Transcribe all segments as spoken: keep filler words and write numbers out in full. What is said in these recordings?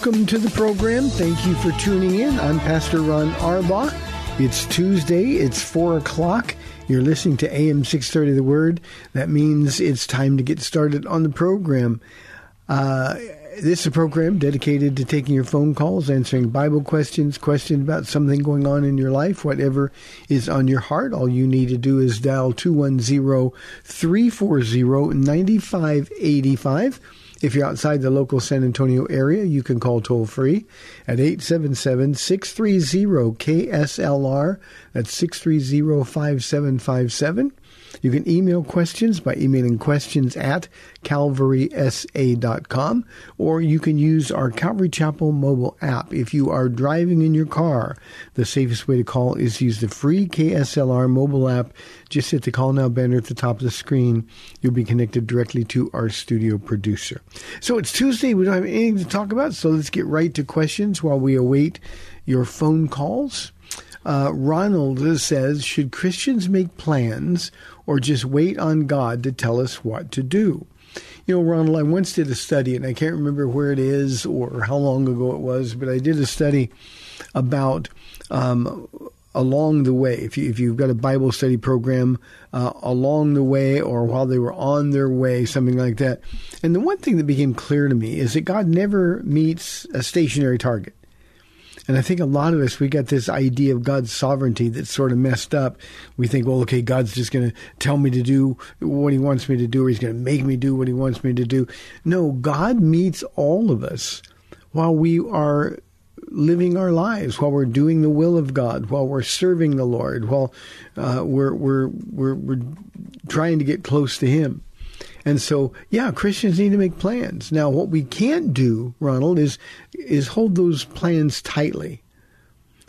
Welcome to the program. Thank you for tuning in. I'm Pastor Ron Arbaugh. It's Tuesday. It's four o'clock. You're listening to A M six thirty The Word. That means it's time to get started on the program. Uh, this is a program dedicated to taking your phone calls, answering Bible questions, questions about something going on in your life, whatever is on your heart. All you need to do is dial two one zero, three four zero, nine five eight five. If you're outside the local San Antonio area, you can call toll-free at eight seven seven, six three zero, K S L R. That's six three zero, five seven five seven. You can email questions by emailing questions at calvary s a dot com, or you can use our Calvary Chapel mobile app. If you are driving in your car, the safest way to call is to use the free K S L R mobile app. Just hit the Call Now banner at the top of the screen. You'll be connected directly to our studio producer. So it's Tuesday. We don't have anything to talk about, so let's get right to questions while we await your phone calls. Uh, Ronald says, should Christians make plans or just wait on God to tell us what to do? You know, Ronald, I once did a study, and I can't remember where it is or how long ago it was, but I did a study about um, along the way. If, you, if you've got a Bible study program, uh, along the way or while they were on their way, something like that. And the one thing that became clear to me is that God never meets a stationary target. And I think a lot of us, we got this idea of God's sovereignty that's sort of messed up. We think, well, okay, God's just going to tell me to do what he wants me to do, or he's going to make me do what he wants me to do. No, God meets all of us while we are living our lives, while we're doing the will of God, while we're serving the Lord, while uh, we're, we're, we're, we're trying to get close to him. And so, yeah, Christians need to make plans. Now, what we can't do, Ronald, is is hold those plans tightly.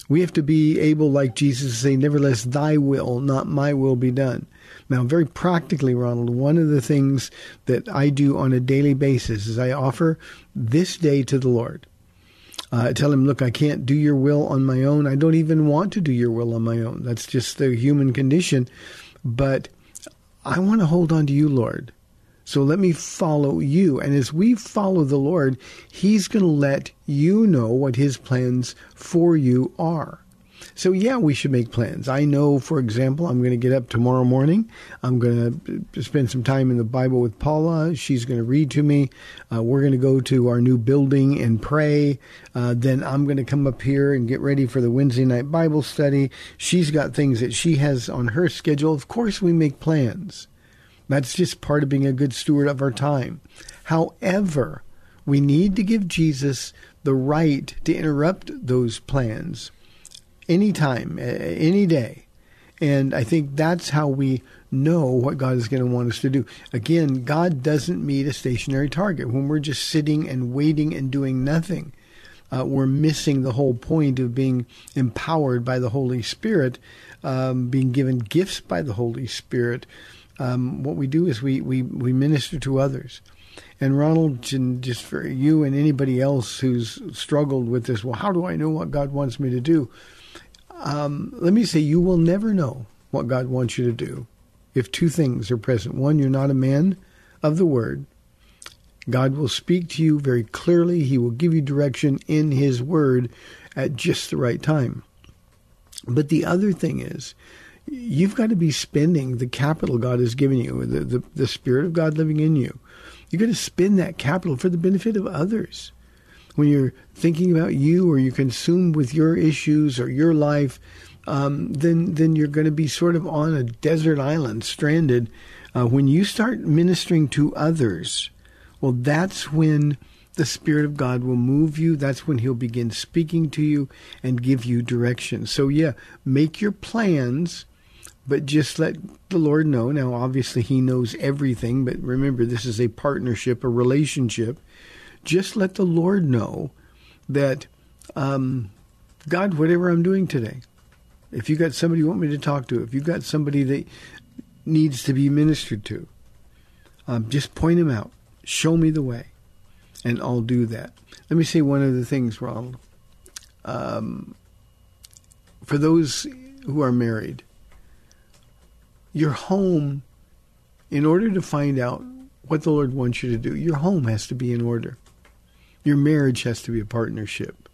We have to be able, like Jesus, to say, nevertheless, thy will, not my will, be done. Now, very practically, Ronald, one of the things that I do on a daily basis is I offer this day to the Lord. Uh, I tell him, look, I can't do your will on my own. I don't even want to do your will on my own. That's just the human condition. But I want to hold on to you, Lord. So let me follow you. And as we follow the Lord, he's going to let you know what his plans for you are. So, yeah, we should make plans. I know, for example, I'm going to get up tomorrow morning. I'm going to spend some time in the Bible with Paula. She's going to read to me. Uh, we're going to go to our new building and pray. Uh, then I'm going to come up here and get ready for the Wednesday night Bible study. She's got things that she has on her schedule. Of course, we make plans. That's just part of being a good steward of our time. However, we need to give Jesus the right to interrupt those plans anytime, any day. And I think that's how we know what God is going to want us to do. Again, God doesn't meet a stationary target. When we're just sitting and waiting and doing nothing, uh, we're missing the whole point of being empowered by the Holy Spirit, um, being given gifts by the Holy Spirit. Um, what we do is we, we, we minister to others. And Ronald, just for you and anybody else who's struggled with this, well, how do I know what God wants me to do? Um, let me say, you will never know what God wants you to do if two things are present. One, you're not a man of the Word. God will speak to you very clearly. He will give you direction in His Word at just the right time. But the other thing is, you've got to be spending the capital God has given you, the, the, the Spirit of God living in you. You've got to spend that capital for the benefit of others. When you're thinking about you, or you're consumed with your issues or your life, um, then then you're going to be sort of on a desert island, stranded. Uh, when you start ministering to others, well, that's when the Spirit of God will move you. That's when He'll begin speaking to you and give you direction. So, yeah, make your plans, but just let the Lord know. Now, obviously, He knows everything, but remember, this is a partnership, a relationship. Just let the Lord know that, um, God, whatever I'm doing today, if you got somebody you want me to talk to, if you got somebody that needs to be ministered to, um, just point them out. Show me the way, and I'll do that. Let me say one of the things, Ronald. Um, for those who are married, your home, in order to find out what the Lord wants you to do, your home has to be in order. Your marriage has to be a partnership.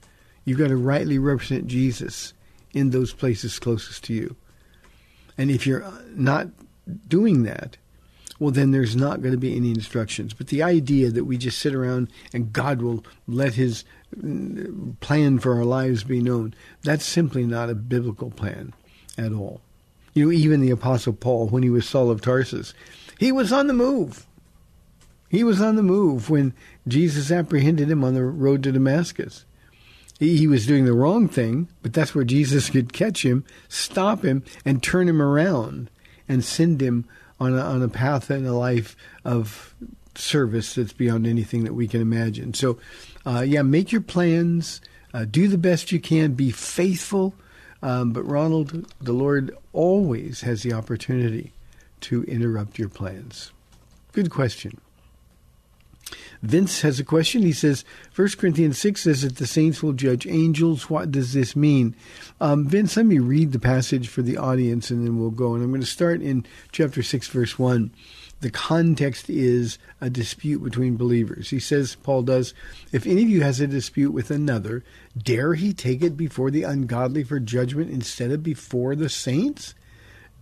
You've got to rightly represent Jesus in those places closest to you. And if you're not doing that, well, then there's not going to be any instructions. But the idea that we just sit around and God will let His plan for our lives be known, that's simply not a biblical plan at all. You know, even the Apostle Paul, when he was Saul of Tarsus, he was on the move. He was on the move when Jesus apprehended him on the road to Damascus. He, he was doing the wrong thing, but that's where Jesus could catch him, stop him, and turn him around and send him on a, on a path and a life of service that's beyond anything that we can imagine. So, uh, yeah, make your plans. Uh, do the best you can. Be faithful. Um, but, Ronald, the Lord always has the opportunity to interrupt your plans. Good question. Vince has a question. He says, First Corinthians six says that the saints will judge angels. What does this mean? Um, Vince, let me read the passage for the audience, and then we'll go. And I'm going to start in chapter six, verse one. The context is a dispute between believers. He says, Paul does, if any of you has a dispute with another, dare he take it before the ungodly for judgment instead of before the saints?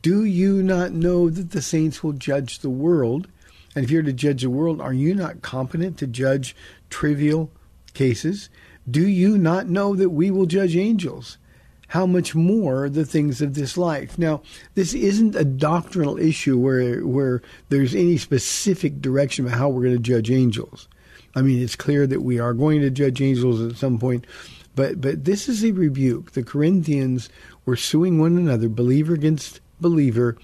Do you not know that the saints will judge the world? And if you're to judge the world, are you not competent to judge trivial cases? Do you not know that we will judge angels? How much more the things of this life? Now, this isn't a doctrinal issue where where there's any specific direction about how we're going to judge angels. I mean, it's clear that we are going to judge angels at some point, but but this is a rebuke. The Corinthians were suing one another, believer against believer,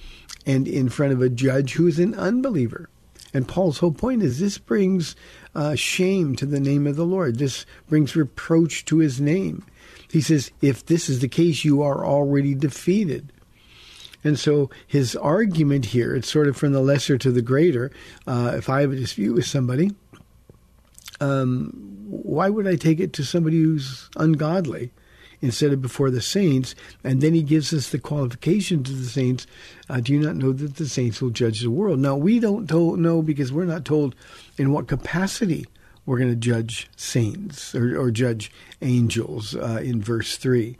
and in front of a judge who is an unbeliever. And Paul's whole point is this brings uh, shame to the name of the Lord. This brings reproach to His name. He says, if this is the case, you are already defeated. And so his argument here, it's sort of from the lesser to the greater. Uh, if I have a dispute with somebody, um, why would I take it to somebody who's ungodly instead of before the saints? And then he gives us the qualification to the saints. Uh, do you not know that the saints will judge the world? Now, we don't to- know because we're not told in what capacity we're going to judge saints or, or judge angels uh, in verse three.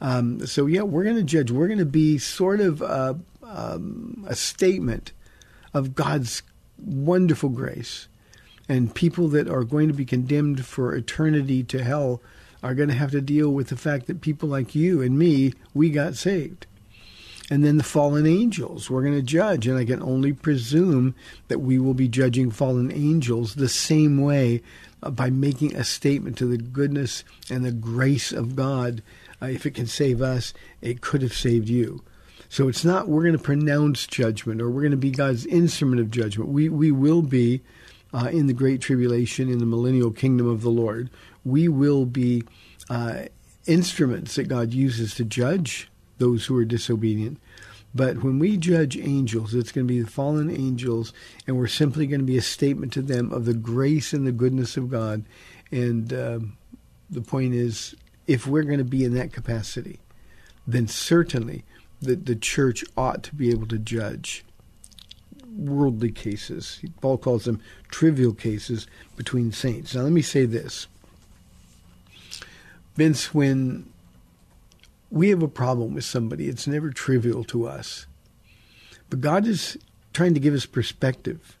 Um, so, yeah, we're going to judge. We're going to be sort of a, um, a statement of God's wonderful grace. And people that are going to be condemned for eternity to hell are going to have to deal with the fact that people like you and me, we got saved. And then the fallen angels we're going to judge. And I can only presume that we will be judging fallen angels the same way uh, by making a statement to the goodness and the grace of God. Uh, if it can save us, it could have saved you. So it's not we're going to pronounce judgment or we're going to be God's instrument of judgment. We, we will be uh, in the Great Tribulation, in the millennial kingdom of the Lord. We will be uh, instruments that God uses to judge those who are disobedient. But when we judge angels, it's going to be the fallen angels, and we're simply going to be a statement to them of the grace and the goodness of God. And uh, the point is, if we're going to be in that capacity, then certainly the, the church ought to be able to judge worldly cases. Paul calls them trivial cases between saints. Now, let me say this. Vince, when we have a problem with somebody, it's never trivial to us. But God is trying to give us perspective.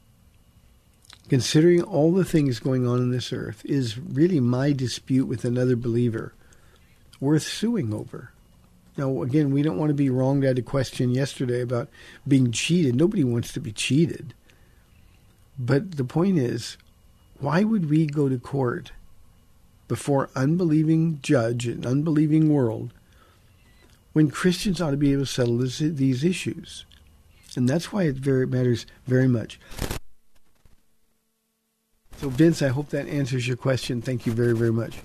Considering all the things going on in this earth, is really my dispute with another believer worth suing over? Now, again, we don't want to be wronged. I had a question yesterday about being cheated. Nobody wants to be cheated. But the point is, why would we go to court before unbelieving judge and unbelieving world when Christians ought to be able to settle this, these issues? And that's why it very, matters very much. So, Vince, I hope that answers your question. Thank you very, very much.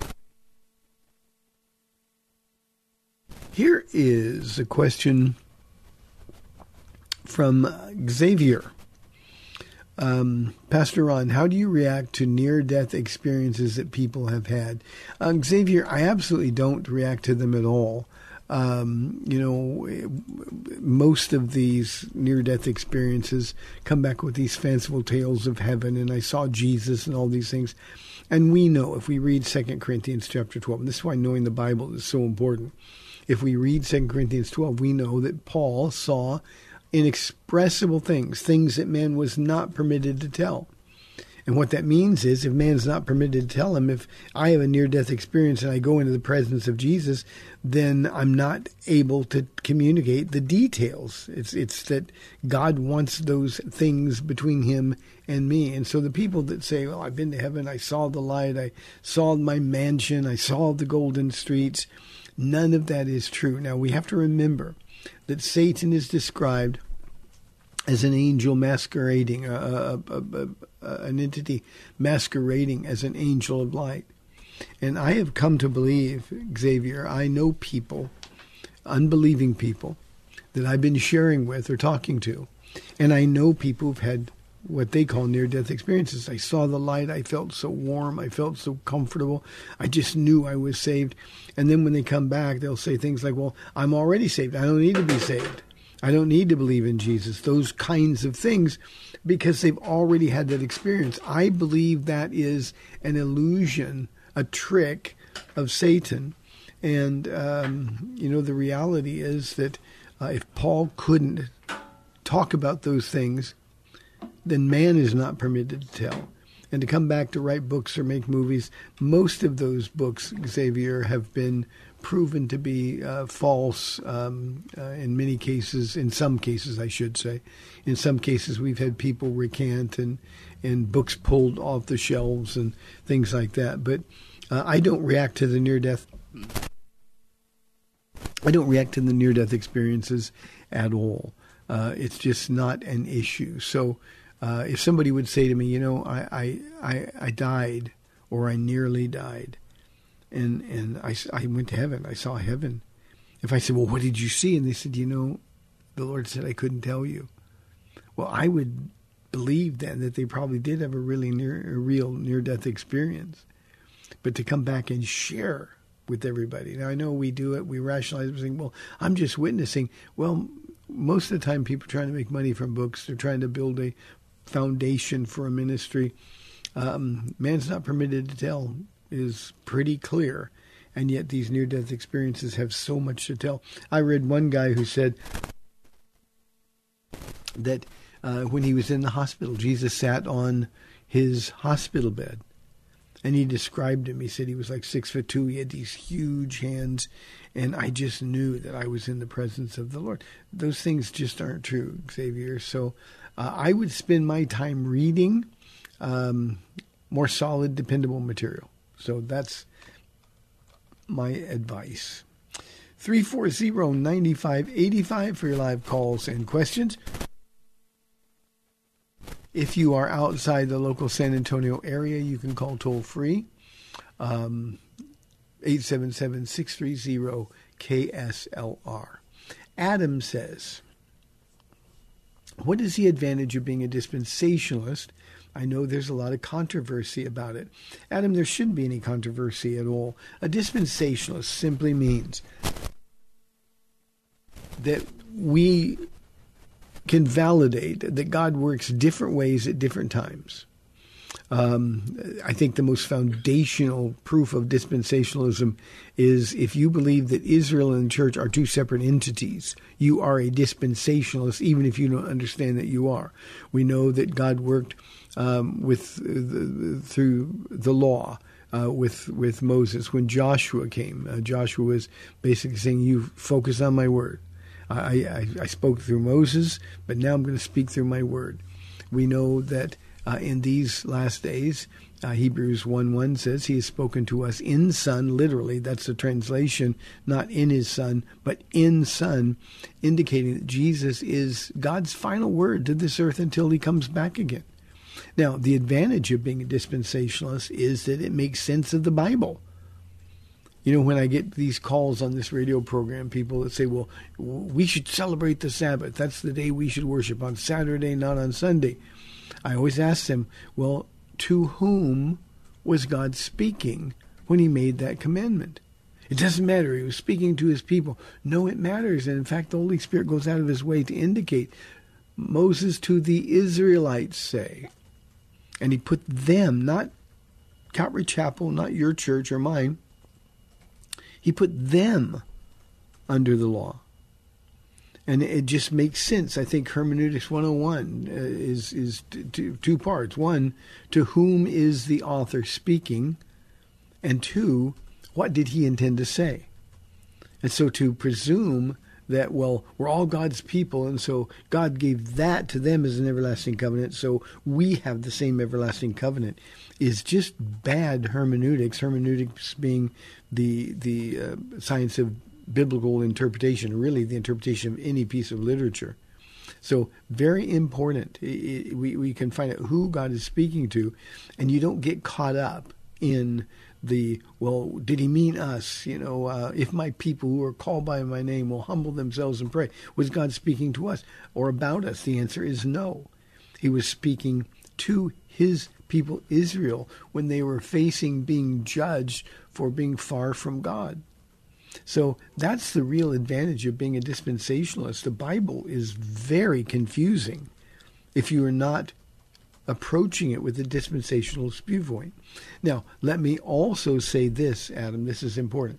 Here is a question from Xavier. Um, Pastor Ron, how do you react to near-death experiences that people have had? Um, Xavier, I absolutely don't react to them at all. Um, you know, most of these near-death experiences come back with these fanciful tales of heaven, and I saw Jesus and all these things. And we know, if we read Second Corinthians chapter twelve, and this is why knowing the Bible is so important. If we read Second Corinthians twelve, we know that Paul saw inexpressible things, things that man was not permitted to tell. And what that means is, if man's not permitted to tell him, if I have a near-death experience and I go into the presence of Jesus, then I'm not able to communicate the details. It's it's that God wants those things between him and me. And so the people that say, well, I've been to heaven, I saw the light, I saw my mansion, I saw the golden streets, none of that is true. Now, we have to remember that Satan is described as an angel masquerading, a, a, a, a, an entity masquerading as an angel of light. And I have come to believe, Xavier, I know people, unbelieving people, that I've been sharing with or talking to. And I know people who've had what they call near-death experiences. I saw the light. I felt so warm. I felt so comfortable. I just knew I was saved. And then when they come back, they'll say things like, well, I'm already saved. I don't need to be saved. I don't need to believe in Jesus. Those kinds of things, because they've already had that experience. I believe that is an illusion, a trick of Satan. And, um, you know, the reality is that uh, if Paul couldn't talk about those things, then man is not permitted to tell. And to come back to write books or make movies, most of those books, Xavier, have been proven to be uh, false um, uh, in many cases, in some cases, I should say. In some cases, we've had people recant and, and books pulled off the shelves and things like that. But uh, I don't react to the near-death I don't react to the near-death experiences at all. Uh, it's just not an issue. So Uh, if somebody would say to me, you know, I, I, I, I died or I nearly died and, and I, I went to heaven, I saw heaven. If I said, well, what did you see? And they said, you know, the Lord said, I couldn't tell you. Well, I would believe then that they probably did have a really near, a real near-death experience. But to come back and share with everybody. Now, I know we do it. We rationalize everything. Well, I'm just witnessing. Well, most of the time people are trying to make money from books. They're trying to build a foundation for a ministry. Um, man's not permitted to tell is pretty clear, and yet these near-death experiences have so much to tell. I read one guy who said that uh, when he was in the hospital, Jesus sat on his hospital bed, and he described him. He said he was like six foot two. He had these huge hands, and I just knew that I was in the presence of the Lord. Those things just aren't true, Xavier. So Uh, I would spend my time reading um, more solid, dependable material. So that's my advice. three four zero, nine five eight five for your live calls and questions. If you are outside the local San Antonio area, you can call toll-free, um, eight seven seven, six three zero, K S L R. Adam says, What is the advantage of being a dispensationalist? I know there's a lot of controversy about it. Adam, there shouldn't be any controversy at all. A dispensationalist simply means that we can validate that God works different ways at different times. Um, I think the most foundational proof of dispensationalism is if you believe that Israel and the church are two separate entities, you are a dispensationalist, even if you don't understand that you are. We know that God worked um, with the, through the law. Uh, with with Moses when Joshua came. Uh, Joshua was basically saying, you focus on my word. I, I, I spoke through Moses, but now I'm going to speak through my word. We know that uh, in these last days, uh, Hebrews one one says he has spoken to us in Son, literally, that's the translation, not in his Son, but in Son, indicating that Jesus is God's final word to this earth until he comes back again. Now, the advantage of being a dispensationalist is that it makes sense of the Bible. You know, when I get these calls on this radio program, people that say, well, we should celebrate the Sabbath. That's the day we should worship, on Saturday, not on Sunday. I always ask them, well, to whom was God speaking when he made that commandment? It doesn't matter. He was speaking to his people. No, it matters. And in fact, the Holy Spirit goes out of his way to indicate, Moses to the Israelites say. And he put them, not Calvary Chapel, not your church or mine, he put them under the law. And it just makes sense. I think hermeneutics one oh one is, is two, two parts. One, to whom is the author speaking? And two, what did he intend to say? And so to presume that, well, we're all God's people, and so God gave that to them as an everlasting covenant, so we have the same everlasting covenant, is just bad hermeneutics, hermeneutics being the the uh, science of biblical interpretation, really the interpretation of any piece of literature. So very important. It, it, we, we can find out who God is speaking to, and you don't get caught up in the, well, did he mean us? You know, uh, if my people who are called by my name will humble themselves and pray. Was God speaking to us or about us? The answer is no. He was speaking to his people, Israel, when they were facing being judged for being far from God. So that's the real advantage of being a dispensationalist. The Bible is very confusing if you are not approaching it with a dispensational viewpoint. Now, let me also say this, Adam, this is important.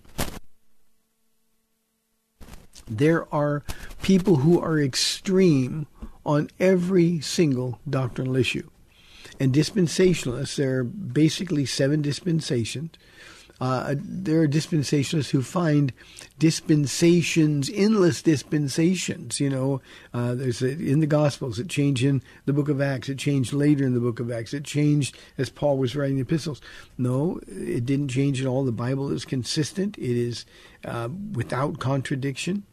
There are people who are extreme on every single doctrinal issue. And dispensationalists, there are basically seven dispensations. Uh, there are dispensationalists who find dispensations, endless dispensations. You know, uh, there's a, in the Gospels, it changed in the book of Acts. It changed later in the book of Acts. It changed as Paul was writing the epistles. No, it didn't change at all. The Bible is consistent. It is uh, without contradiction.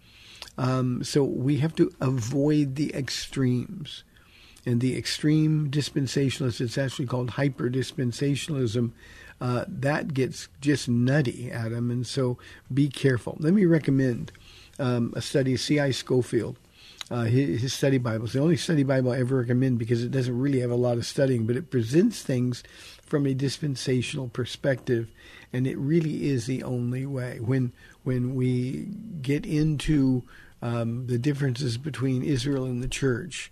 Um, so we have to avoid the extremes. And the extreme dispensationalist, it's actually called hyper-dispensationalism, Uh, that gets just nutty, Adam, and so be careful. Let me recommend um, a study, C I Schofield, uh, his, his study Bible. It's the only study Bible I ever recommend because it doesn't really have a lot of studying, but it presents things from a dispensational perspective, and it really is the only way. When, when we get into um, the differences between Israel and the church,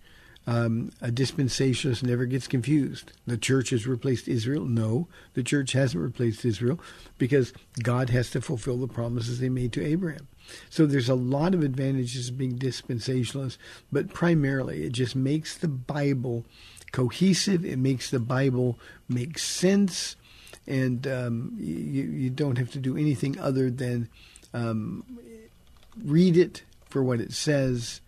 Um, a dispensationalist never gets confused. The church has replaced Israel? No, the church hasn't replaced Israel because God has to fulfill the promises he made to Abraham. So there's a lot of advantages of being dispensationalist, but primarily it just makes the Bible cohesive. It makes the Bible make sense, and um, you, you don't have to do anything other than um, read it for what it says,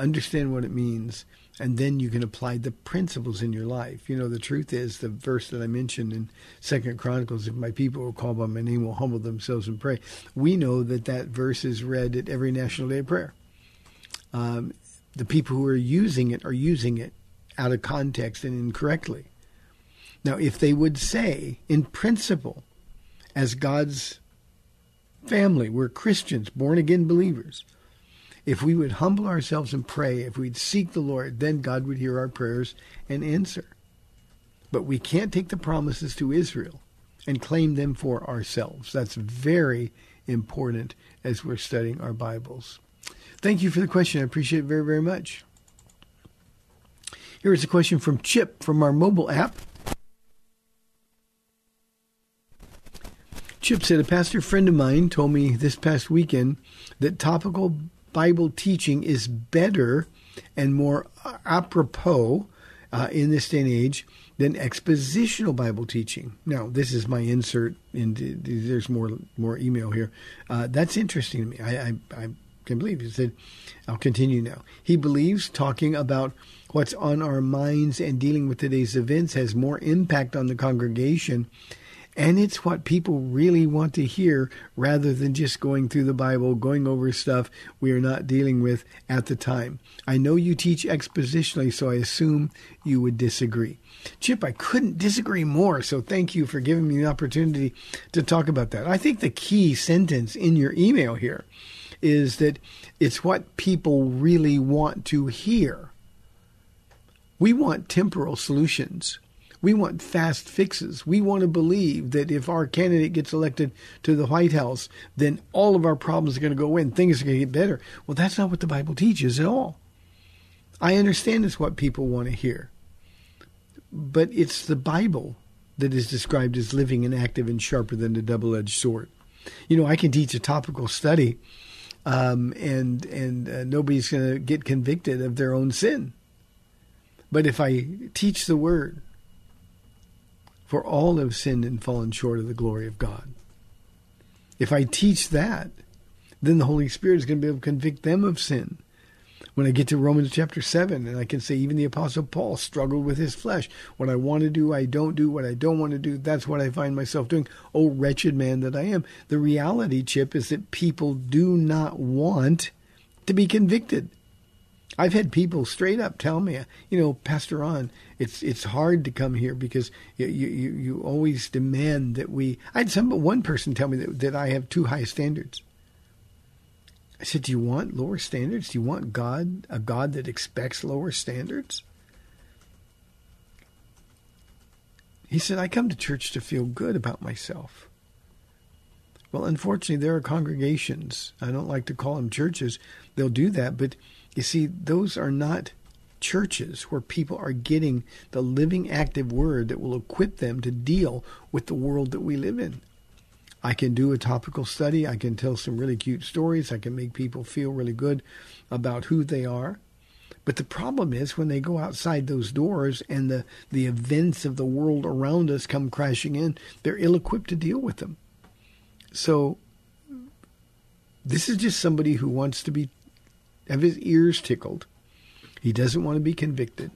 understand what it means, and then you can apply the principles in your life. You know, the truth is, the verse that I mentioned in Second Chronicles, if my people will call by my name, will humble themselves and pray. We know that that verse is read at every National Day of Prayer. Um, the people who are using it are using it out of context and incorrectly. Now, if they would say, in principle, as God's family, we're Christians, born-again believers, If we would humble ourselves and pray, if we'd seek the Lord, then God would hear our prayers and answer. But we can't take the promises to Israel and claim them for ourselves. That's very important as we're studying our Bibles. Thank you for the question. I appreciate it very, very much. Here is a question from Chip from our mobile app. Chip said, a pastor friend of mine told me this past weekend that topical Bible teaching is better and more apropos uh, in this day and age than expositional Bible teaching. Now, this is my insert, and there's more more email here. Uh, that's interesting to me. I, I, I can believe he said, I'll continue now. He believes talking about what's on our minds and dealing with today's events has more impact on the congregation. And it's what people really want to hear rather than just going through the Bible, going over stuff we are not dealing with at the time. I know you teach expositionally, so I assume you would disagree. Chip, I couldn't disagree more, so thank you for giving me the opportunity to talk about that. I think the key sentence in your email here is that it's what people really want to hear. We want temporal solutions. We want fast fixes. We want to believe that if our candidate gets elected to the White House, then all of our problems are going to go away and things are going to get better. Well, that's not what the Bible teaches at all. I understand it's what people want to hear, but it's the Bible that is described as living and active and sharper than a double-edged sword. You know, I can teach a topical study, um, and, and uh, nobody's going to get convicted of their own sin. But if I teach the Word, for all have sinned and fallen short of the glory of God. If I teach that, then the Holy Spirit is going to be able to convict them of sin. When I get to Romans chapter seven, and I can say even the Apostle Paul struggled with his flesh. What I want to do, I don't do. What I don't want to do, that's what I find myself doing. Oh, wretched man that I am. The reality, Chip, is that people do not want to be convicted. I've had people straight up tell me, you know, Pastor Ron, it's it's hard to come here because you you, you always demand that we. I had some one person tell me that, that I have too high standards. I said, do you want lower standards? Do you want God, a God that expects lower standards? He said, I come to church to feel good about myself. Well, unfortunately, there are congregations. I don't like to call them churches. They'll do that, but you see, those are not churches where people are getting the living, active Word that will equip them to deal with the world that we live in. I can do a topical study. I can tell some really cute stories. I can make people feel really good about who they are. But the problem is when they go outside those doors and the, the events of the world around us come crashing in, they're ill-equipped to deal with them. So this is just somebody who wants to be have his ears tickled. He doesn't want to be convicted.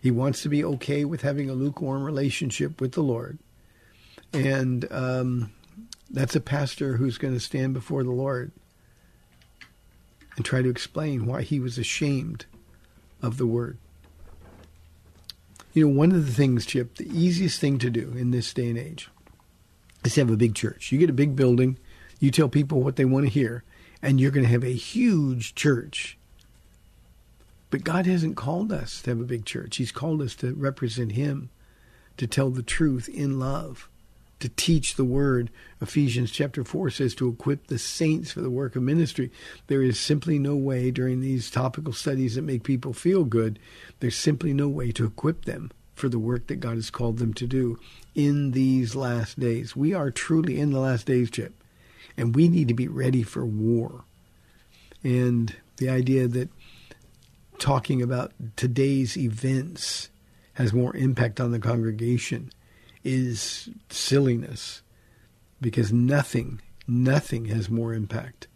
He wants to be okay with having a lukewarm relationship with the Lord. And um, that's a pastor who's going to stand before the Lord and try to explain why he was ashamed of the Word. You know, one of the things, Chip, the easiest thing to do in this day and age is to have a big church. You get a big building, you tell people what they want to hear, and you're going to have a huge church. But God hasn't called us to have a big church. He's called us to represent Him, to tell the truth in love, to teach the Word. Ephesians chapter four says to equip the saints for the work of ministry. There is simply no way during these topical studies that make people feel good, there's simply no way to equip them for the work that God has called them to do in these last days. We are truly in the last days, Chip. And we need to be ready for war. And the idea that talking about today's events has more impact on the congregation is silliness. Because nothing, nothing has more impact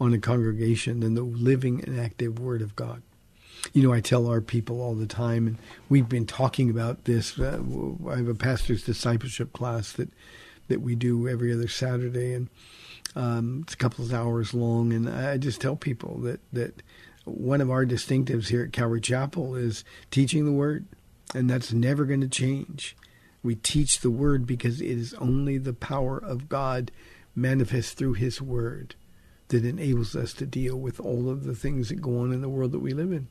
on a congregation than the living and active Word of God. You know, I tell our people all the time, and we've been talking about this. Uh, I have a pastor's discipleship class that that we do every other Saturday, and um, it's a couple of hours long. And I just tell people that, that one of our distinctives here at Calvary Chapel is teaching the Word, and that's never going to change. We teach the Word because it is only the power of God manifest through His Word that enables us to deal with all of the things that go on in the world that we live in.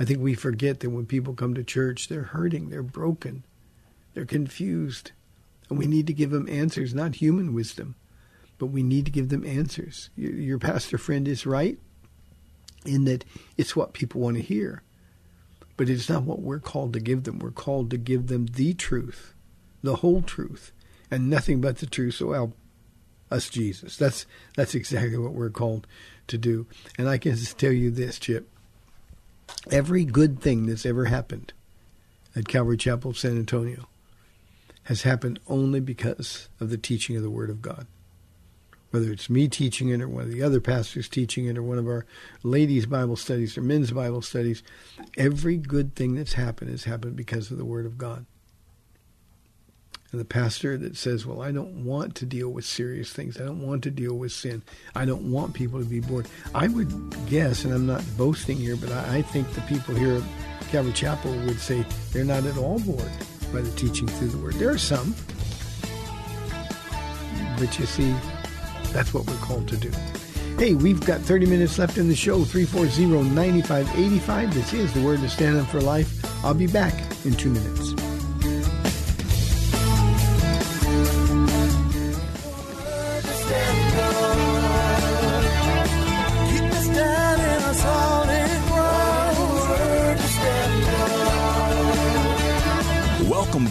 I think we forget that when people come to church, they're hurting, they're broken, they're confused. And we need to give them answers, not human wisdom, but we need to give them answers. Your pastor friend is right in that it's what people want to hear, but it's not what we're called to give them. We're called to give them the truth, the whole truth, and nothing but the truth. So help us, Jesus. That's that's exactly what we're called to do. And I can just tell you this, Chip. Every good thing that's ever happened at Calvary Chapel, San Antonio, has happened only because of the teaching of the Word of God. Whether it's me teaching it or one of the other pastors teaching it or one of our ladies' Bible studies or men's Bible studies, every good thing that's happened has happened because of the Word of God. And the pastor that says, well, I don't want to deal with serious things. I don't want to deal with sin. I don't want people to be bored. I would guess, and I'm not boasting here, but I think the people here at Calvary Chapel would say they're not at all bored by the teaching through the Word. There are some. But you see, that's what we're called to do. Hey, we've got thirty minutes left in the show, three four zero, nine five eight five. This is The Word to Stand On for Life. I'll be back in two minutes. Welcome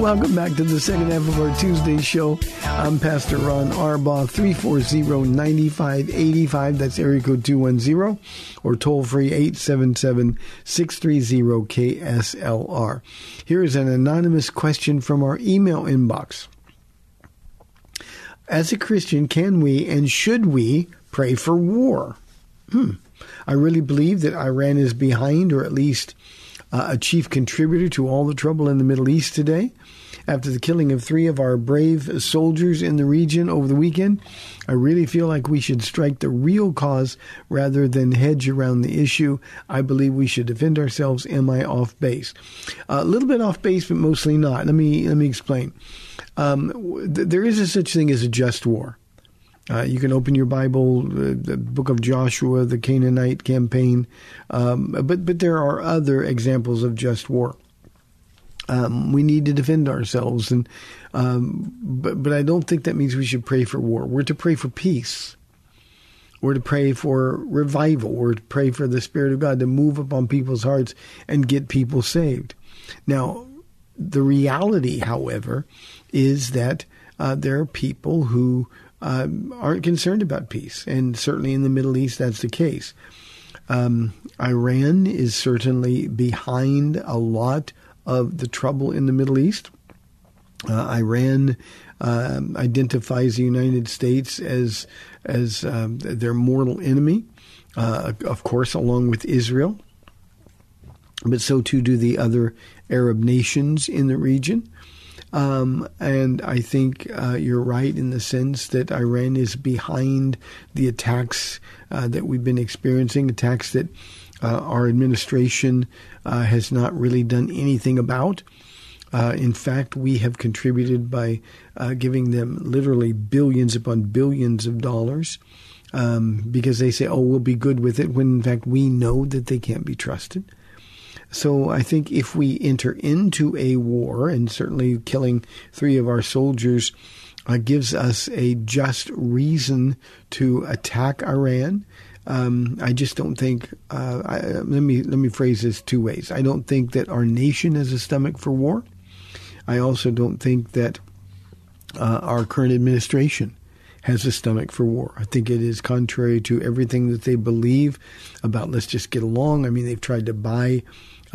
Welcome back to the second half of our Tuesday show. I'm Pastor Ron Arbaugh, three four zero, nine five eight five. That's area code two one zero or toll-free eight seven seven, six three zero, K S L R. Here is an anonymous question from our email inbox. As a Christian, can we and should we pray for war? Hmm. I really believe that Iran is behind, or at least uh, a chief contributor to all the trouble in the Middle East today. After the killing of three of our brave soldiers in the region over the weekend, I really feel like we should strike the real cause rather than hedge around the issue. I believe we should defend ourselves. Am I off base? A little bit off base, but mostly not. Let me let me explain. Um, th- there is a such thing as a just war. Uh, you can open your Bible, uh, the book of Joshua, the Canaanite campaign, um, but but there are other examples of just war. Um, we need to defend ourselves, and um, but but I don't think that means we should pray for war. We're to pray for peace. We're to pray for revival. We're to pray for the Spirit of God to move upon people's hearts and get people saved. Now, the reality, however, is that uh, there are people who uh, aren't concerned about peace, and certainly in the Middle East, that's the case. Um, Iran is certainly behind a lot of the trouble in the Middle East. Uh, Iran uh, identifies the United States as as um, their mortal enemy, uh, of course, along with Israel. But so too do the other Arab nations in the region. Um, and I think uh, you're right in the sense that Iran is behind the attacks uh, that we've been experiencing, attacks that Uh, our administration uh, has not really done anything about. Uh, in fact, we have contributed by uh, giving them literally billions upon billions of dollars um, because they say, oh, we'll be good with it, when in fact we know that they can't be trusted. So I think if we enter into a war, and certainly killing three of our soldiers uh, gives us a just reason to attack Iran. Um, I just don't think. Uh, I, let me let me phrase this two ways. I don't think that our nation has a stomach for war. I also don't think that uh, our current administration has a stomach for war. I think it is contrary to everything that they believe about. Let's just get along. I mean, they've tried to buy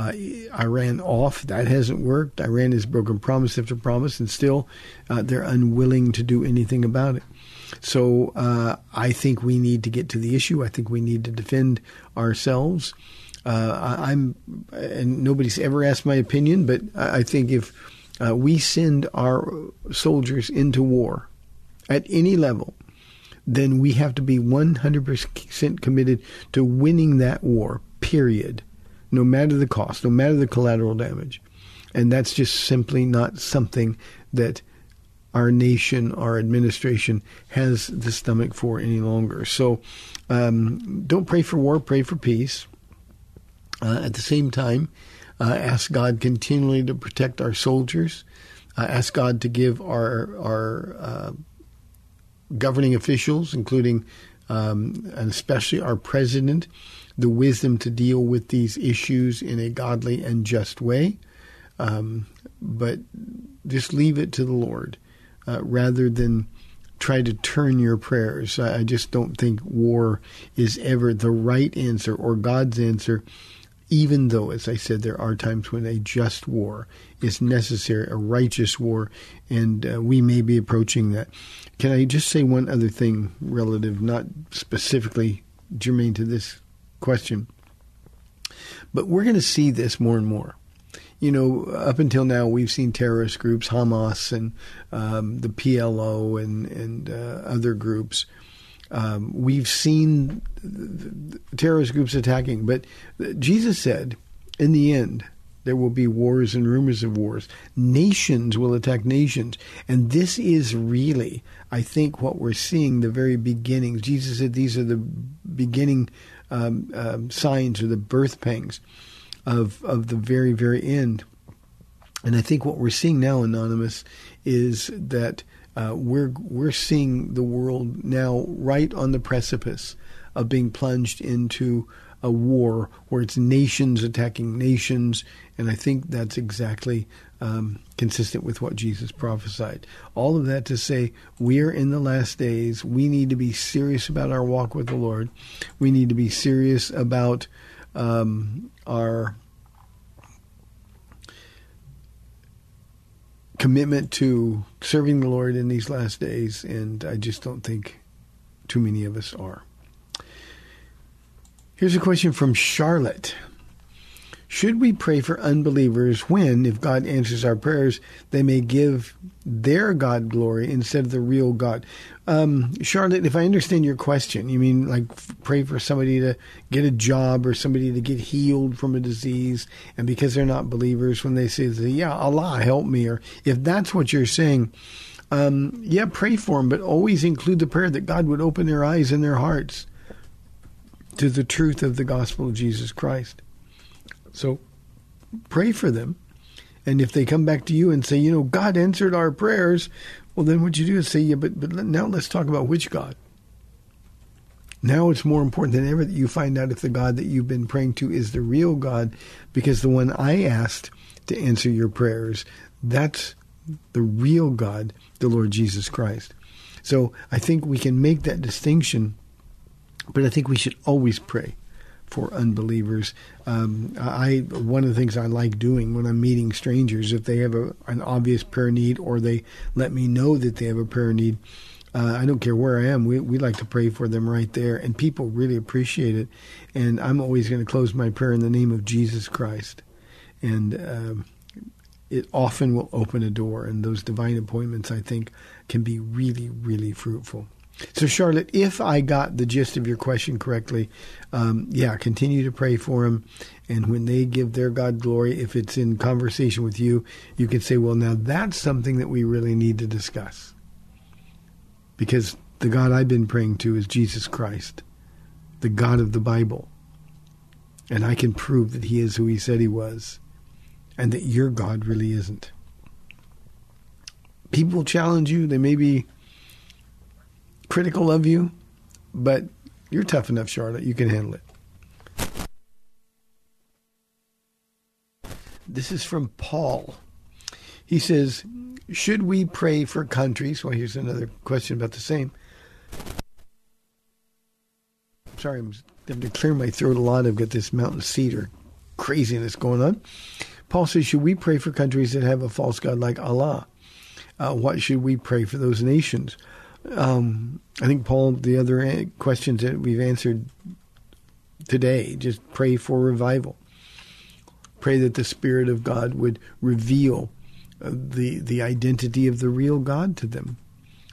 uh, Iran off. That hasn't worked. Iran has broken promise after promise, and still uh, they're unwilling to do anything about it. So uh, I think we need to get to the issue. I think we need to defend ourselves. Uh, I, I'm, and nobody's ever asked my opinion, but I think if uh, we send our soldiers into war at any level, then we have to be one hundred percent committed to winning that war, period, no matter the cost, no matter the collateral damage. And that's just simply not something that our nation, our administration has the stomach for any longer. So um, don't pray for war, pray for peace. Uh, at the same time, uh, ask God continually to protect our soldiers. Uh, ask God to give our our uh, governing officials, including um, and especially our president, the wisdom to deal with these issues in a godly and just way. Um, but just leave it to the Lord uh, rather than try to turn your prayers. I, I just don't think war is ever the right answer or God's answer, even though, as I said, there are times when a just war is necessary, a righteous war, and uh, we may be approaching that. Can I just say one other thing relative, not specifically germane to this question, but we're going to see this more and more. You know, up until now, we've seen terrorist groups, Hamas and um, the P L O and, and uh, other groups. Um, we've seen terrorist groups attacking. But Jesus said, in the end, there will be wars and rumors of wars. Nations will attack nations. And this is really, I think, what we're seeing, the very beginnings. Jesus said these are the beginning um, um, signs or the birth pangs of of the very, very end. And I think what we're seeing now, Anonymous, is that uh, we're we're seeing the world now right on the precipice of being plunged into a war where it's nations attacking nations. And I think that's exactly um, consistent with what Jesus prophesied. All of that to say, we are in the last days. We need to be serious about our walk with the Lord. We need to be serious about Um, our commitment to serving the Lord in these last days, and I just don't think too many of us are. Here's a question from Charlotte. Should we pray for unbelievers when, if God answers our prayers, they may give their God glory instead of the real God? Um, Charlotte, if I understand your question, you mean like pray for somebody to get a job or somebody to get healed from a disease, and because they're not believers, when they say, yeah, Allah, help me, or if that's what you're saying, um, yeah, pray for them, but always include the prayer that God would open their eyes and their hearts to the truth of the gospel of Jesus Christ. So pray for them. And if they come back to you and say, you know, God answered our prayers, well, then what you do is say, yeah, but, but now let's talk about which God. Now it's more important than ever that you find out if the God that you've been praying to is the real God, because the one I asked to answer your prayers, that's the real God, the Lord Jesus Christ. So I think we can make that distinction, but I think we should always pray for unbelievers. Um, I one of the things I like doing when I'm meeting strangers, if they have a, an obvious prayer need or they let me know that they have a prayer need, uh, I don't care where I am, we, we like to pray for them right there, and people really appreciate it. And I'm always going to close my prayer in the name of Jesus Christ. And um, it often will open a door, and those divine appointments, I think, can be really, really fruitful. So, Charlotte, if I got the gist of your question correctly, um, yeah, continue to pray for them. And when they give their God glory, if it's in conversation with you, you can say, well, now that's something that we really need to discuss. Because the God I've been praying to is Jesus Christ, the God of the Bible. And I can prove that he is who he said he was and that your God really isn't. People challenge you. They may be critical of you, but you're tough enough, Charlotte. You can handle it. This is from Paul. He says, should we pray for countries? Well, here's another question about the same. Sorry, I'm having to clear my throat a lot. I've got this mountain cedar craziness going on. Paul says, should we pray for countries that have a false God like Allah? Uh, what should we pray for those nations? Um, I think, Paul, the other questions that we've answered today, just pray for revival. Pray that the Spirit of God would reveal the the identity of the real God to them.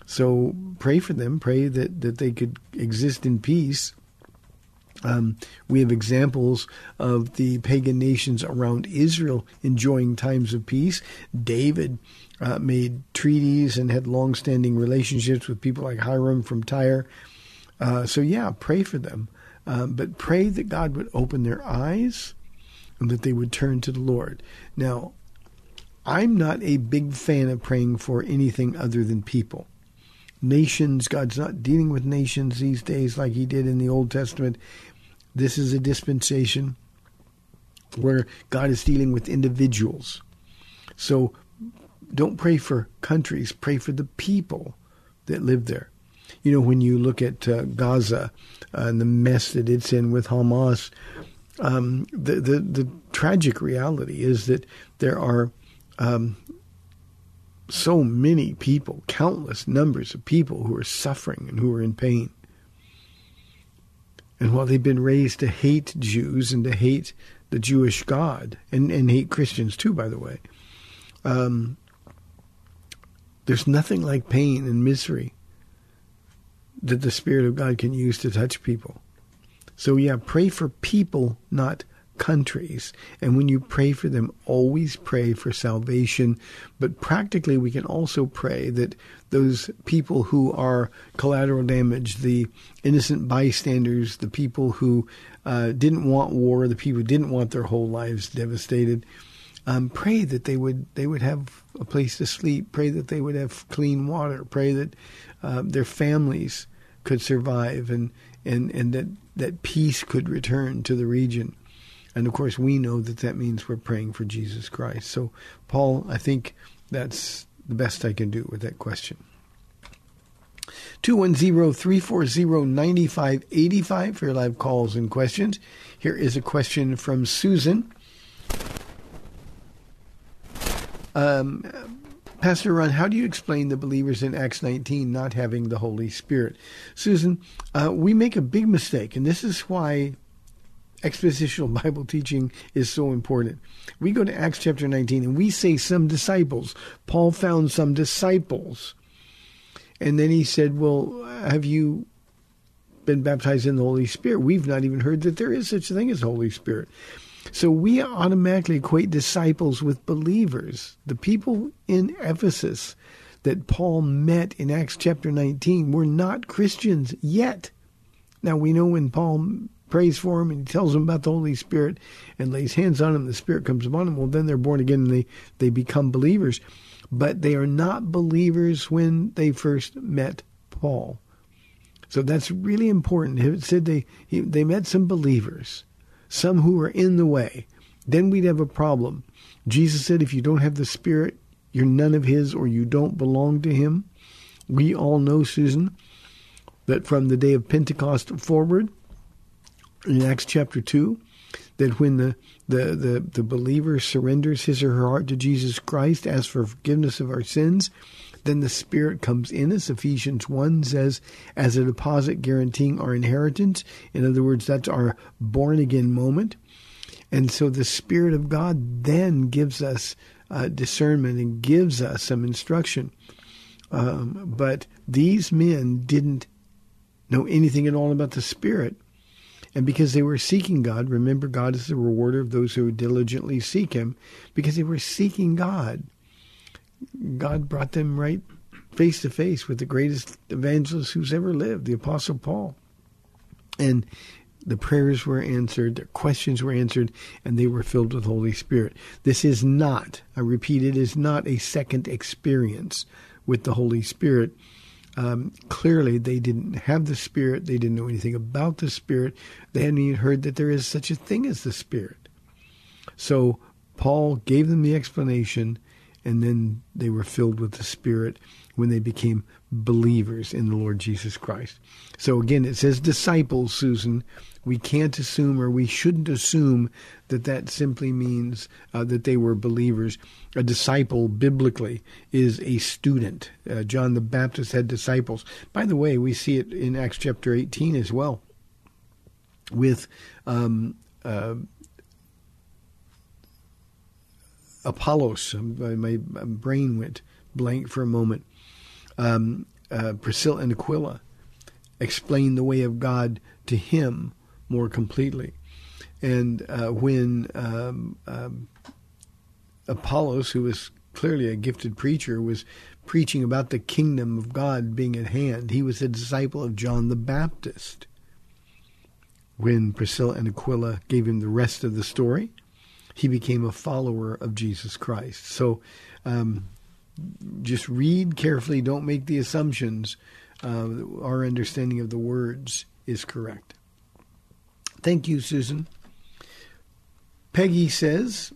So pray for them. Pray that, that they could exist in peace. Um, we have examples of the pagan nations around Israel enjoying times of peace. David uh, made treaties and had long-standing relationships with people like Hiram from Tyre. Uh, so, yeah, pray for them. Um, but pray that God would open their eyes and that they would turn to the Lord. Now, I'm not a big fan of praying for anything other than people. Nations, God's not dealing with nations these days like he did in the Old Testament. This is a dispensation where God is dealing with individuals. So don't pray for countries, pray for the people that live there. You know, when you look at uh, Gaza uh, and the mess that it's in with Hamas, um, the, the, the tragic reality is that there are um, so many people, countless numbers of people who are suffering and who are in pain. And while they've been raised to hate Jews and to hate the Jewish God, and, and hate Christians too, by the way, um, there's nothing like pain and misery that the Spirit of God can use to touch people. So yeah, pray for people, not countries. And when you pray for them, always pray for salvation. But practically, we can also pray that those people who are collateral damage, the innocent bystanders, the people who uh, didn't want war, the people who didn't want their whole lives devastated, um, pray that they would they would have a place to sleep. Pray that they would have clean water. Pray that uh, their families could survive and and and that that peace could return to the region. And, of course, we know that that means we're praying for Jesus Christ. So, Paul, I think that's the best I can do with that question. two one zero, three four zero, nine five eight five for your live calls and questions. Here is a question from Susan. Um, Pastor Ron, how do you explain the believers in Acts nineteen not having the Holy Spirit? Susan, uh, we make a big mistake, and this is why expositional Bible teaching is so important. We go to Acts chapter nineteen and we say some disciples. Paul found some disciples. And then he said, well, have you been baptized in the Holy Spirit? We've not even heard that there is such a thing as Holy Spirit. So we automatically equate disciples with believers. The people in Ephesus that Paul met in Acts chapter nineteen were not Christians yet. Now we know when Paul prays for him, and he tells them about the Holy Spirit and lays hands on him, the Spirit comes upon him. Well, then they're born again and they, they become believers. But they are not believers when they first met Paul. So that's really important. It said they, he, they met some believers, some who were in the way. Then we'd have a problem. Jesus said, if you don't have the Spirit, you're none of his or you don't belong to him. We all know, Susan, that from the day of Pentecost forward, in Acts chapter two, that when the, the, the, the believer surrenders his or her heart to Jesus Christ, asks for forgiveness of our sins, then the Spirit comes in us. Ephesians one says, as a deposit guaranteeing our inheritance. In other words, that's our born-again moment. And so the Spirit of God then gives us uh, discernment and gives us some instruction. Um, but these men didn't know anything at all about the Spirit. And because they were seeking God, remember God is the rewarder of those who diligently seek him. Because they were seeking God, God brought them right face to face with the greatest evangelist who's ever lived, the Apostle Paul. And the prayers were answered, their questions were answered, and they were filled with the Holy Spirit. This is not, I repeat, it is not a second experience with the Holy Spirit. Um, clearly, they didn't have the Spirit. They didn't know anything about the Spirit. They hadn't even heard that there is such a thing as the Spirit. So Paul gave them the explanation, and then they were filled with the Spirit when they became believers in the Lord Jesus Christ. So again, it says disciples, Susan. We can't assume, or we shouldn't assume, that that simply means uh, that they were believers. A disciple, biblically, is a student. Uh, John the Baptist had disciples. By the way, we see it in Acts chapter eighteen as well, with um, uh, Apollos. My, my brain went blank for a moment. Um, uh, Priscilla and Aquila explained the way of God to him more completely. And uh, when um, um, Apollos, who was clearly a gifted preacher, was preaching about the kingdom of God being at hand, he was a disciple of John the Baptist. When Priscilla and Aquila gave him the rest of the story, he became a follower of Jesus Christ. So um, just read carefully. Don't make the assumptions. Uh, our understanding of the words is correct. Thank you, Susan. Peggy says,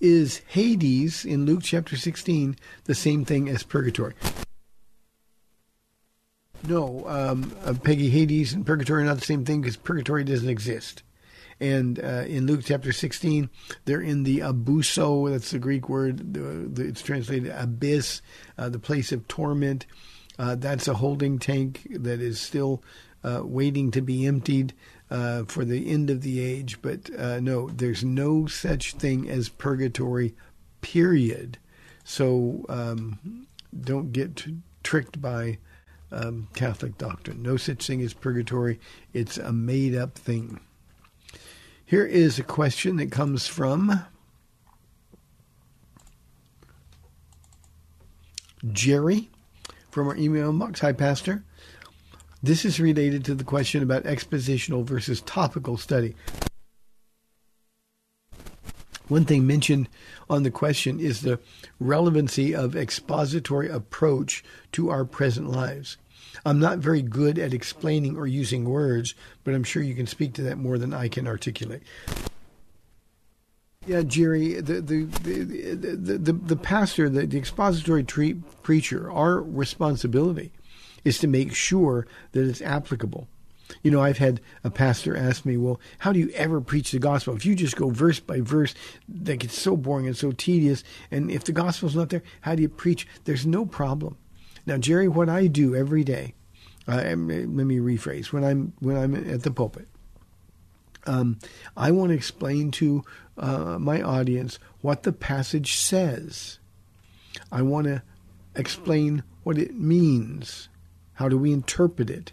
is Hades in Luke chapter sixteen the same thing as purgatory? No, um, uh, Peggy, Hades and purgatory are not the same thing because purgatory doesn't exist. And uh, in Luke chapter sixteen, they're in the abuso, that's the Greek word, it's translated abyss, uh, the place of torment. Uh, that's a holding tank that is still uh, waiting to be emptied uh, for the end of the age. But uh, no, there's no such thing as purgatory, period. So um, don't get t- tricked by um, Catholic doctrine. No such thing as purgatory. It's a made-up thing. Here is a question that comes from Jerry from our email inbox. Hi, Pastor. This is related to the question about expositional versus topical study. One thing mentioned on the question is the relevancy of expository approach to our present lives. I'm not very good at explaining or using words, but I'm sure you can speak to that more than I can articulate. Yeah, Jerry, the the the the, the, the pastor, the, the expository tre- preacher, our responsibility is to make sure that it's applicable. You know, I've had a pastor ask me, well, how do you ever preach the gospel? If you just go verse by verse, that gets so boring and so tedious. And if the gospel's not there, how do you preach? There's no problem. Now, Jerry, what I do every day, uh, let me rephrase, when I'm when I'm at the pulpit, um, I want to explain to uh, my audience what the passage says. I want to explain what it means. How do we interpret it?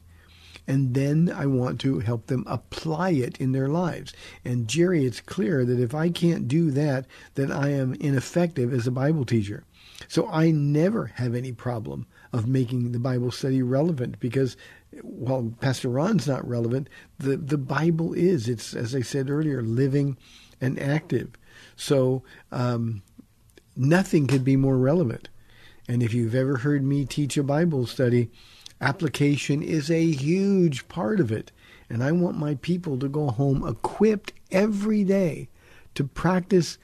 And then I want to help them apply it in their lives. And, Jerry, it's clear that if I can't do that, then I am ineffective as a Bible teacher. So I never have any problem of making the Bible study relevant because, while Pastor Ron's not relevant, the, the Bible is. It's, as I said earlier, living and active. So um, nothing could be more relevant. And if you've ever heard me teach a Bible study, application is a huge part of it. And I want my people to go home equipped every day to practice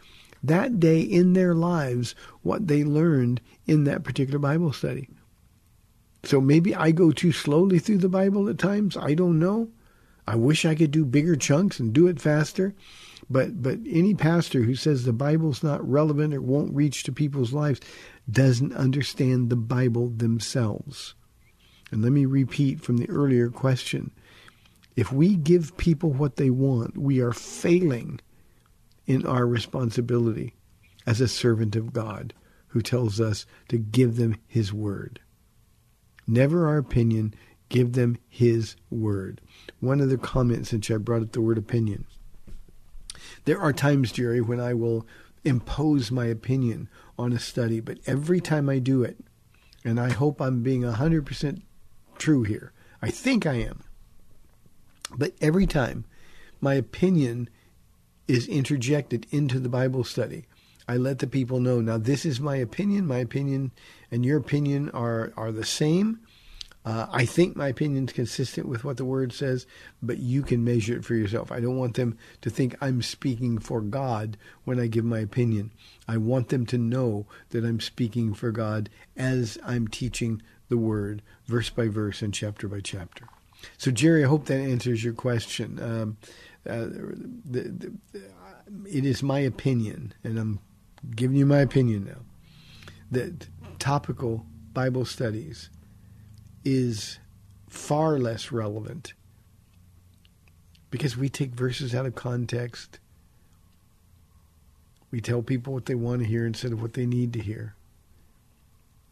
that day in their lives what they learned in that particular Bible study. So maybe I go too slowly through the Bible at times. I don't know. I wish I could do bigger chunks and do it faster. But but any pastor who says the Bible's not relevant or won't reach to people's lives doesn't understand the Bible themselves. And let me repeat from the earlier question. If we give people what they want, we are failing in our responsibility as a servant of God who tells us to give them his word. Never our opinion, give them his word. One other comment since I brought up the word opinion. There are times, Jerry, when I will impose my opinion on a study, but every time I do it, and I hope I'm being one hundred percent true here, I think I am, but every time my opinion is interjected into the Bible study, I let the people know, now this is my opinion. My opinion and your opinion are, are the same. Uh, I think my opinion's consistent with what the Word says, but you can measure it for yourself. I don't want them to think I'm speaking for God when I give my opinion. I want them to know that I'm speaking for God as I'm teaching the Word, verse by verse and chapter by chapter. So, Jerry, I hope that answers your question. Um, Uh, the, the, it is my opinion, and I'm giving you my opinion now, that topical Bible studies is far less relevant because we take verses out of context. We tell people what they want to hear instead of what they need to hear.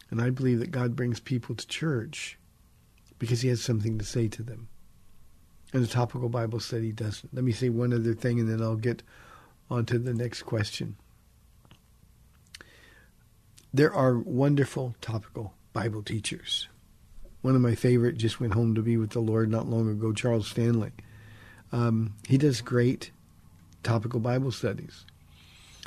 And I believe that God brings people to church because he has something to say to them. And the topical Bible said he doesn't. Let me say one other thing, and then I'll get on to the next question. There are wonderful topical Bible teachers. One of my favorite just went home to be with the Lord not long ago, Charles Stanley. Um, he does great topical Bible studies,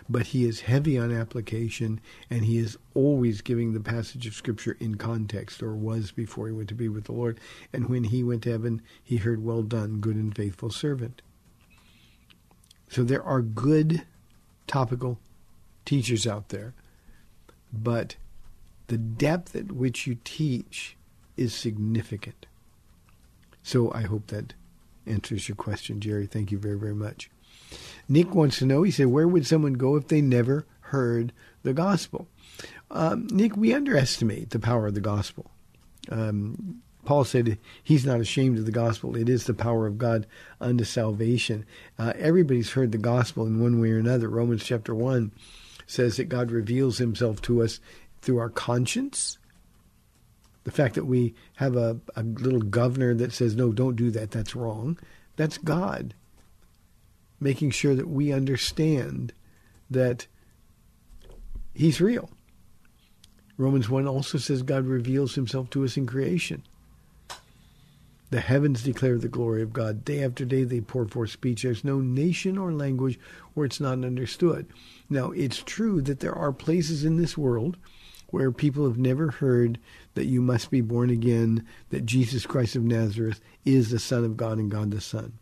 but he is heavy on application, and he is always giving the passage of Scripture in context, or was before he went to be with the Lord. And when he went to heaven, he heard, "Well done, good and faithful servant." So there are good topical teachers out there, but the depth at which you teach is significant. So I hope that answers your question, Jerry. Thank you very, very much. Nick wants to know, he said, where would someone go if they never heard the gospel? Um, Nick, we underestimate the power of the gospel. Um, Paul said he's not ashamed of the gospel. It is the power of God unto salvation. Uh, everybody's heard the gospel in one way or another. Romans chapter one says that God reveals himself to us through our conscience. The fact that we have a, a little governor that says, no, don't do that, that's wrong. That's God making sure that we understand that he's real. Romans one also says God reveals himself to us in creation. The heavens declare the glory of God. Day after day they pour forth speech. There's no nation or language where it's not understood. Now, it's true that there are places in this world where people have never heard that you must be born again, that Jesus Christ of Nazareth is the Son of God and God the Son.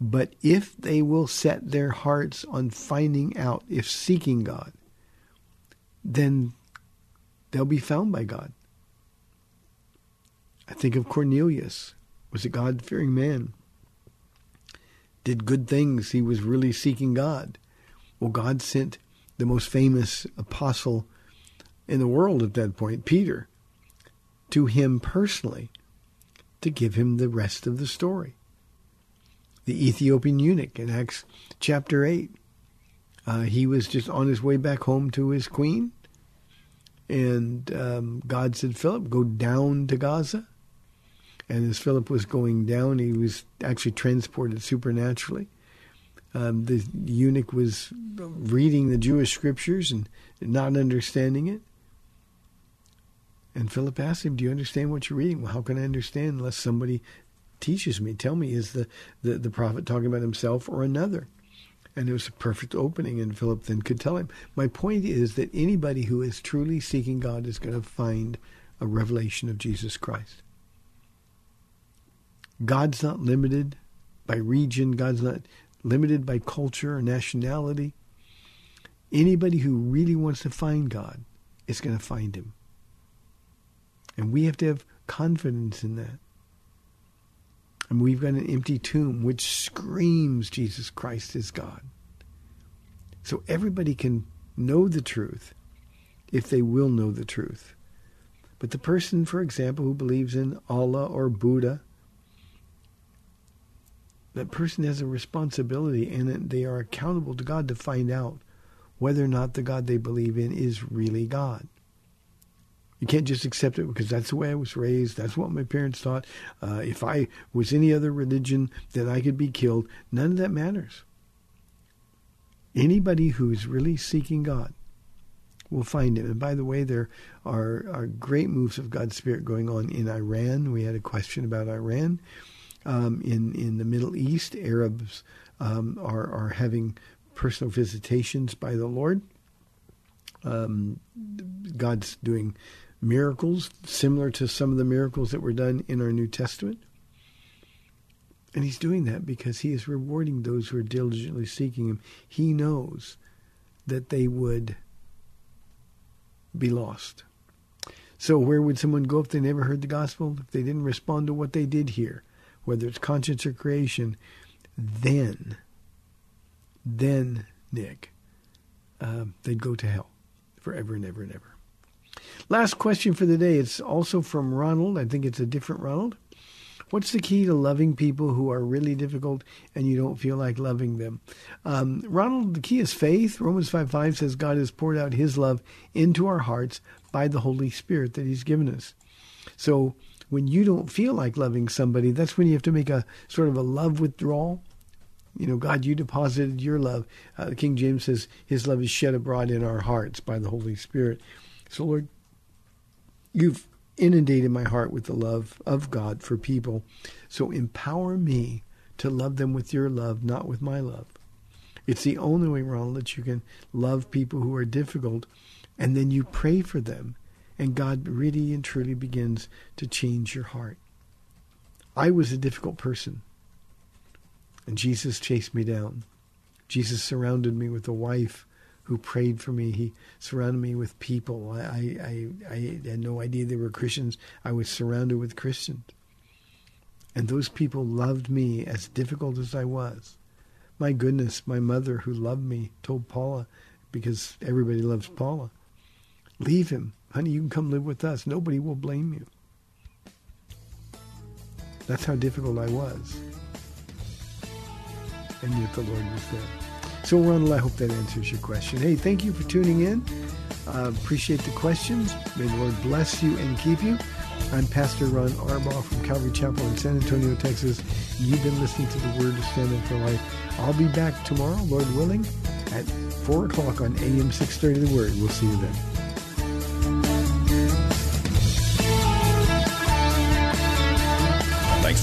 But if they will set their hearts on finding out, if seeking God, then they'll be found by God. I think of Cornelius, was a God-fearing man, did good things. He was really seeking God. Well, God sent the most famous apostle in the world at that point, Peter, to him personally to give him the rest of the story. The Ethiopian eunuch in Acts chapter eight. Uh, he was just on his way back home to his queen. And um, God said, Philip, go down to Gaza. And as Philip was going down, he was actually transported supernaturally. Um, the eunuch was reading the Jewish scriptures and not understanding it. And Philip asked him, do you understand what you're reading? Well, how can I understand unless somebody teaches me? Tell me, is the, the, the prophet talking about himself or another? And it was a perfect opening, and Philip then could tell him. My point is that anybody who is truly seeking God is going to find a revelation of Jesus Christ. God's not limited by region. God's not limited by culture or nationality. Anybody who really wants to find God is going to find him. And we have to have confidence in that. And we've got an empty tomb which screams Jesus Christ is God. So everybody can know the truth if they will know the truth. But the person, for example, who believes in Allah or Buddha, that person has a responsibility, and they are accountable to God to find out whether or not the God they believe in is really God. You can't just accept it because that's the way I was raised. That's what my parents taught. Uh, if I was any other religion, then I could be killed. None of that matters. Anybody who is really seeking God will find him. And by the way, there are, are great moves of God's Spirit going on in Iran. We had a question about Iran. Um, in, in the Middle East, Arabs um, are, are having personal visitations by the Lord. Um, God's doing miracles similar to some of the miracles that were done in our New Testament. And he's doing that because he is rewarding those who are diligently seeking him. He knows that they would be lost. So where would someone go if they never heard the gospel? If they didn't respond to what they did here, whether it's conscience or creation, then, then, Nick, uh, they'd go to hell forever and ever and ever. Last question for the day. It's also from Ronald. I think it's a different Ronald. What's the key to loving people who are really difficult and you don't feel like loving them? Um, Ronald, the key is faith. Romans five five says God has poured out his love into our hearts by the Holy Spirit that he's given us. So when you don't feel like loving somebody, that's when you have to make a sort of a love withdrawal. You know, God, you deposited your love. Uh, King James says his love is shed abroad in our hearts by the Holy Spirit. So, Lord, you've inundated my heart with the love of God for people. So empower me to love them with your love, not with my love. It's the only way, Ronald, that you can love people who are difficult. And then you pray for them. And God really and truly begins to change your heart. I was a difficult person. And Jesus chased me down. Jesus surrounded me with a wife who prayed for me. He surrounded me with people. I, I, I had no idea they were Christians. I was surrounded with Christians. And those people loved me as difficult as I was. My goodness, my mother who loved me told Paula, because everybody loves Paula, leave him. Honey, you can come live with us. Nobody will blame you. That's how difficult I was. And yet the Lord was there. So, Ronald, I hope that answers your question. Hey, thank you for tuning in. Uh, appreciate the questions. May the Lord bless you and keep you. I'm Pastor Ron Arbaugh from Calvary Chapel in San Antonio, Texas. You've been listening to The Word to Stand On for Life. I'll be back tomorrow, Lord willing, at four o'clock on A M six thirty The Word. We'll see you then. Thanks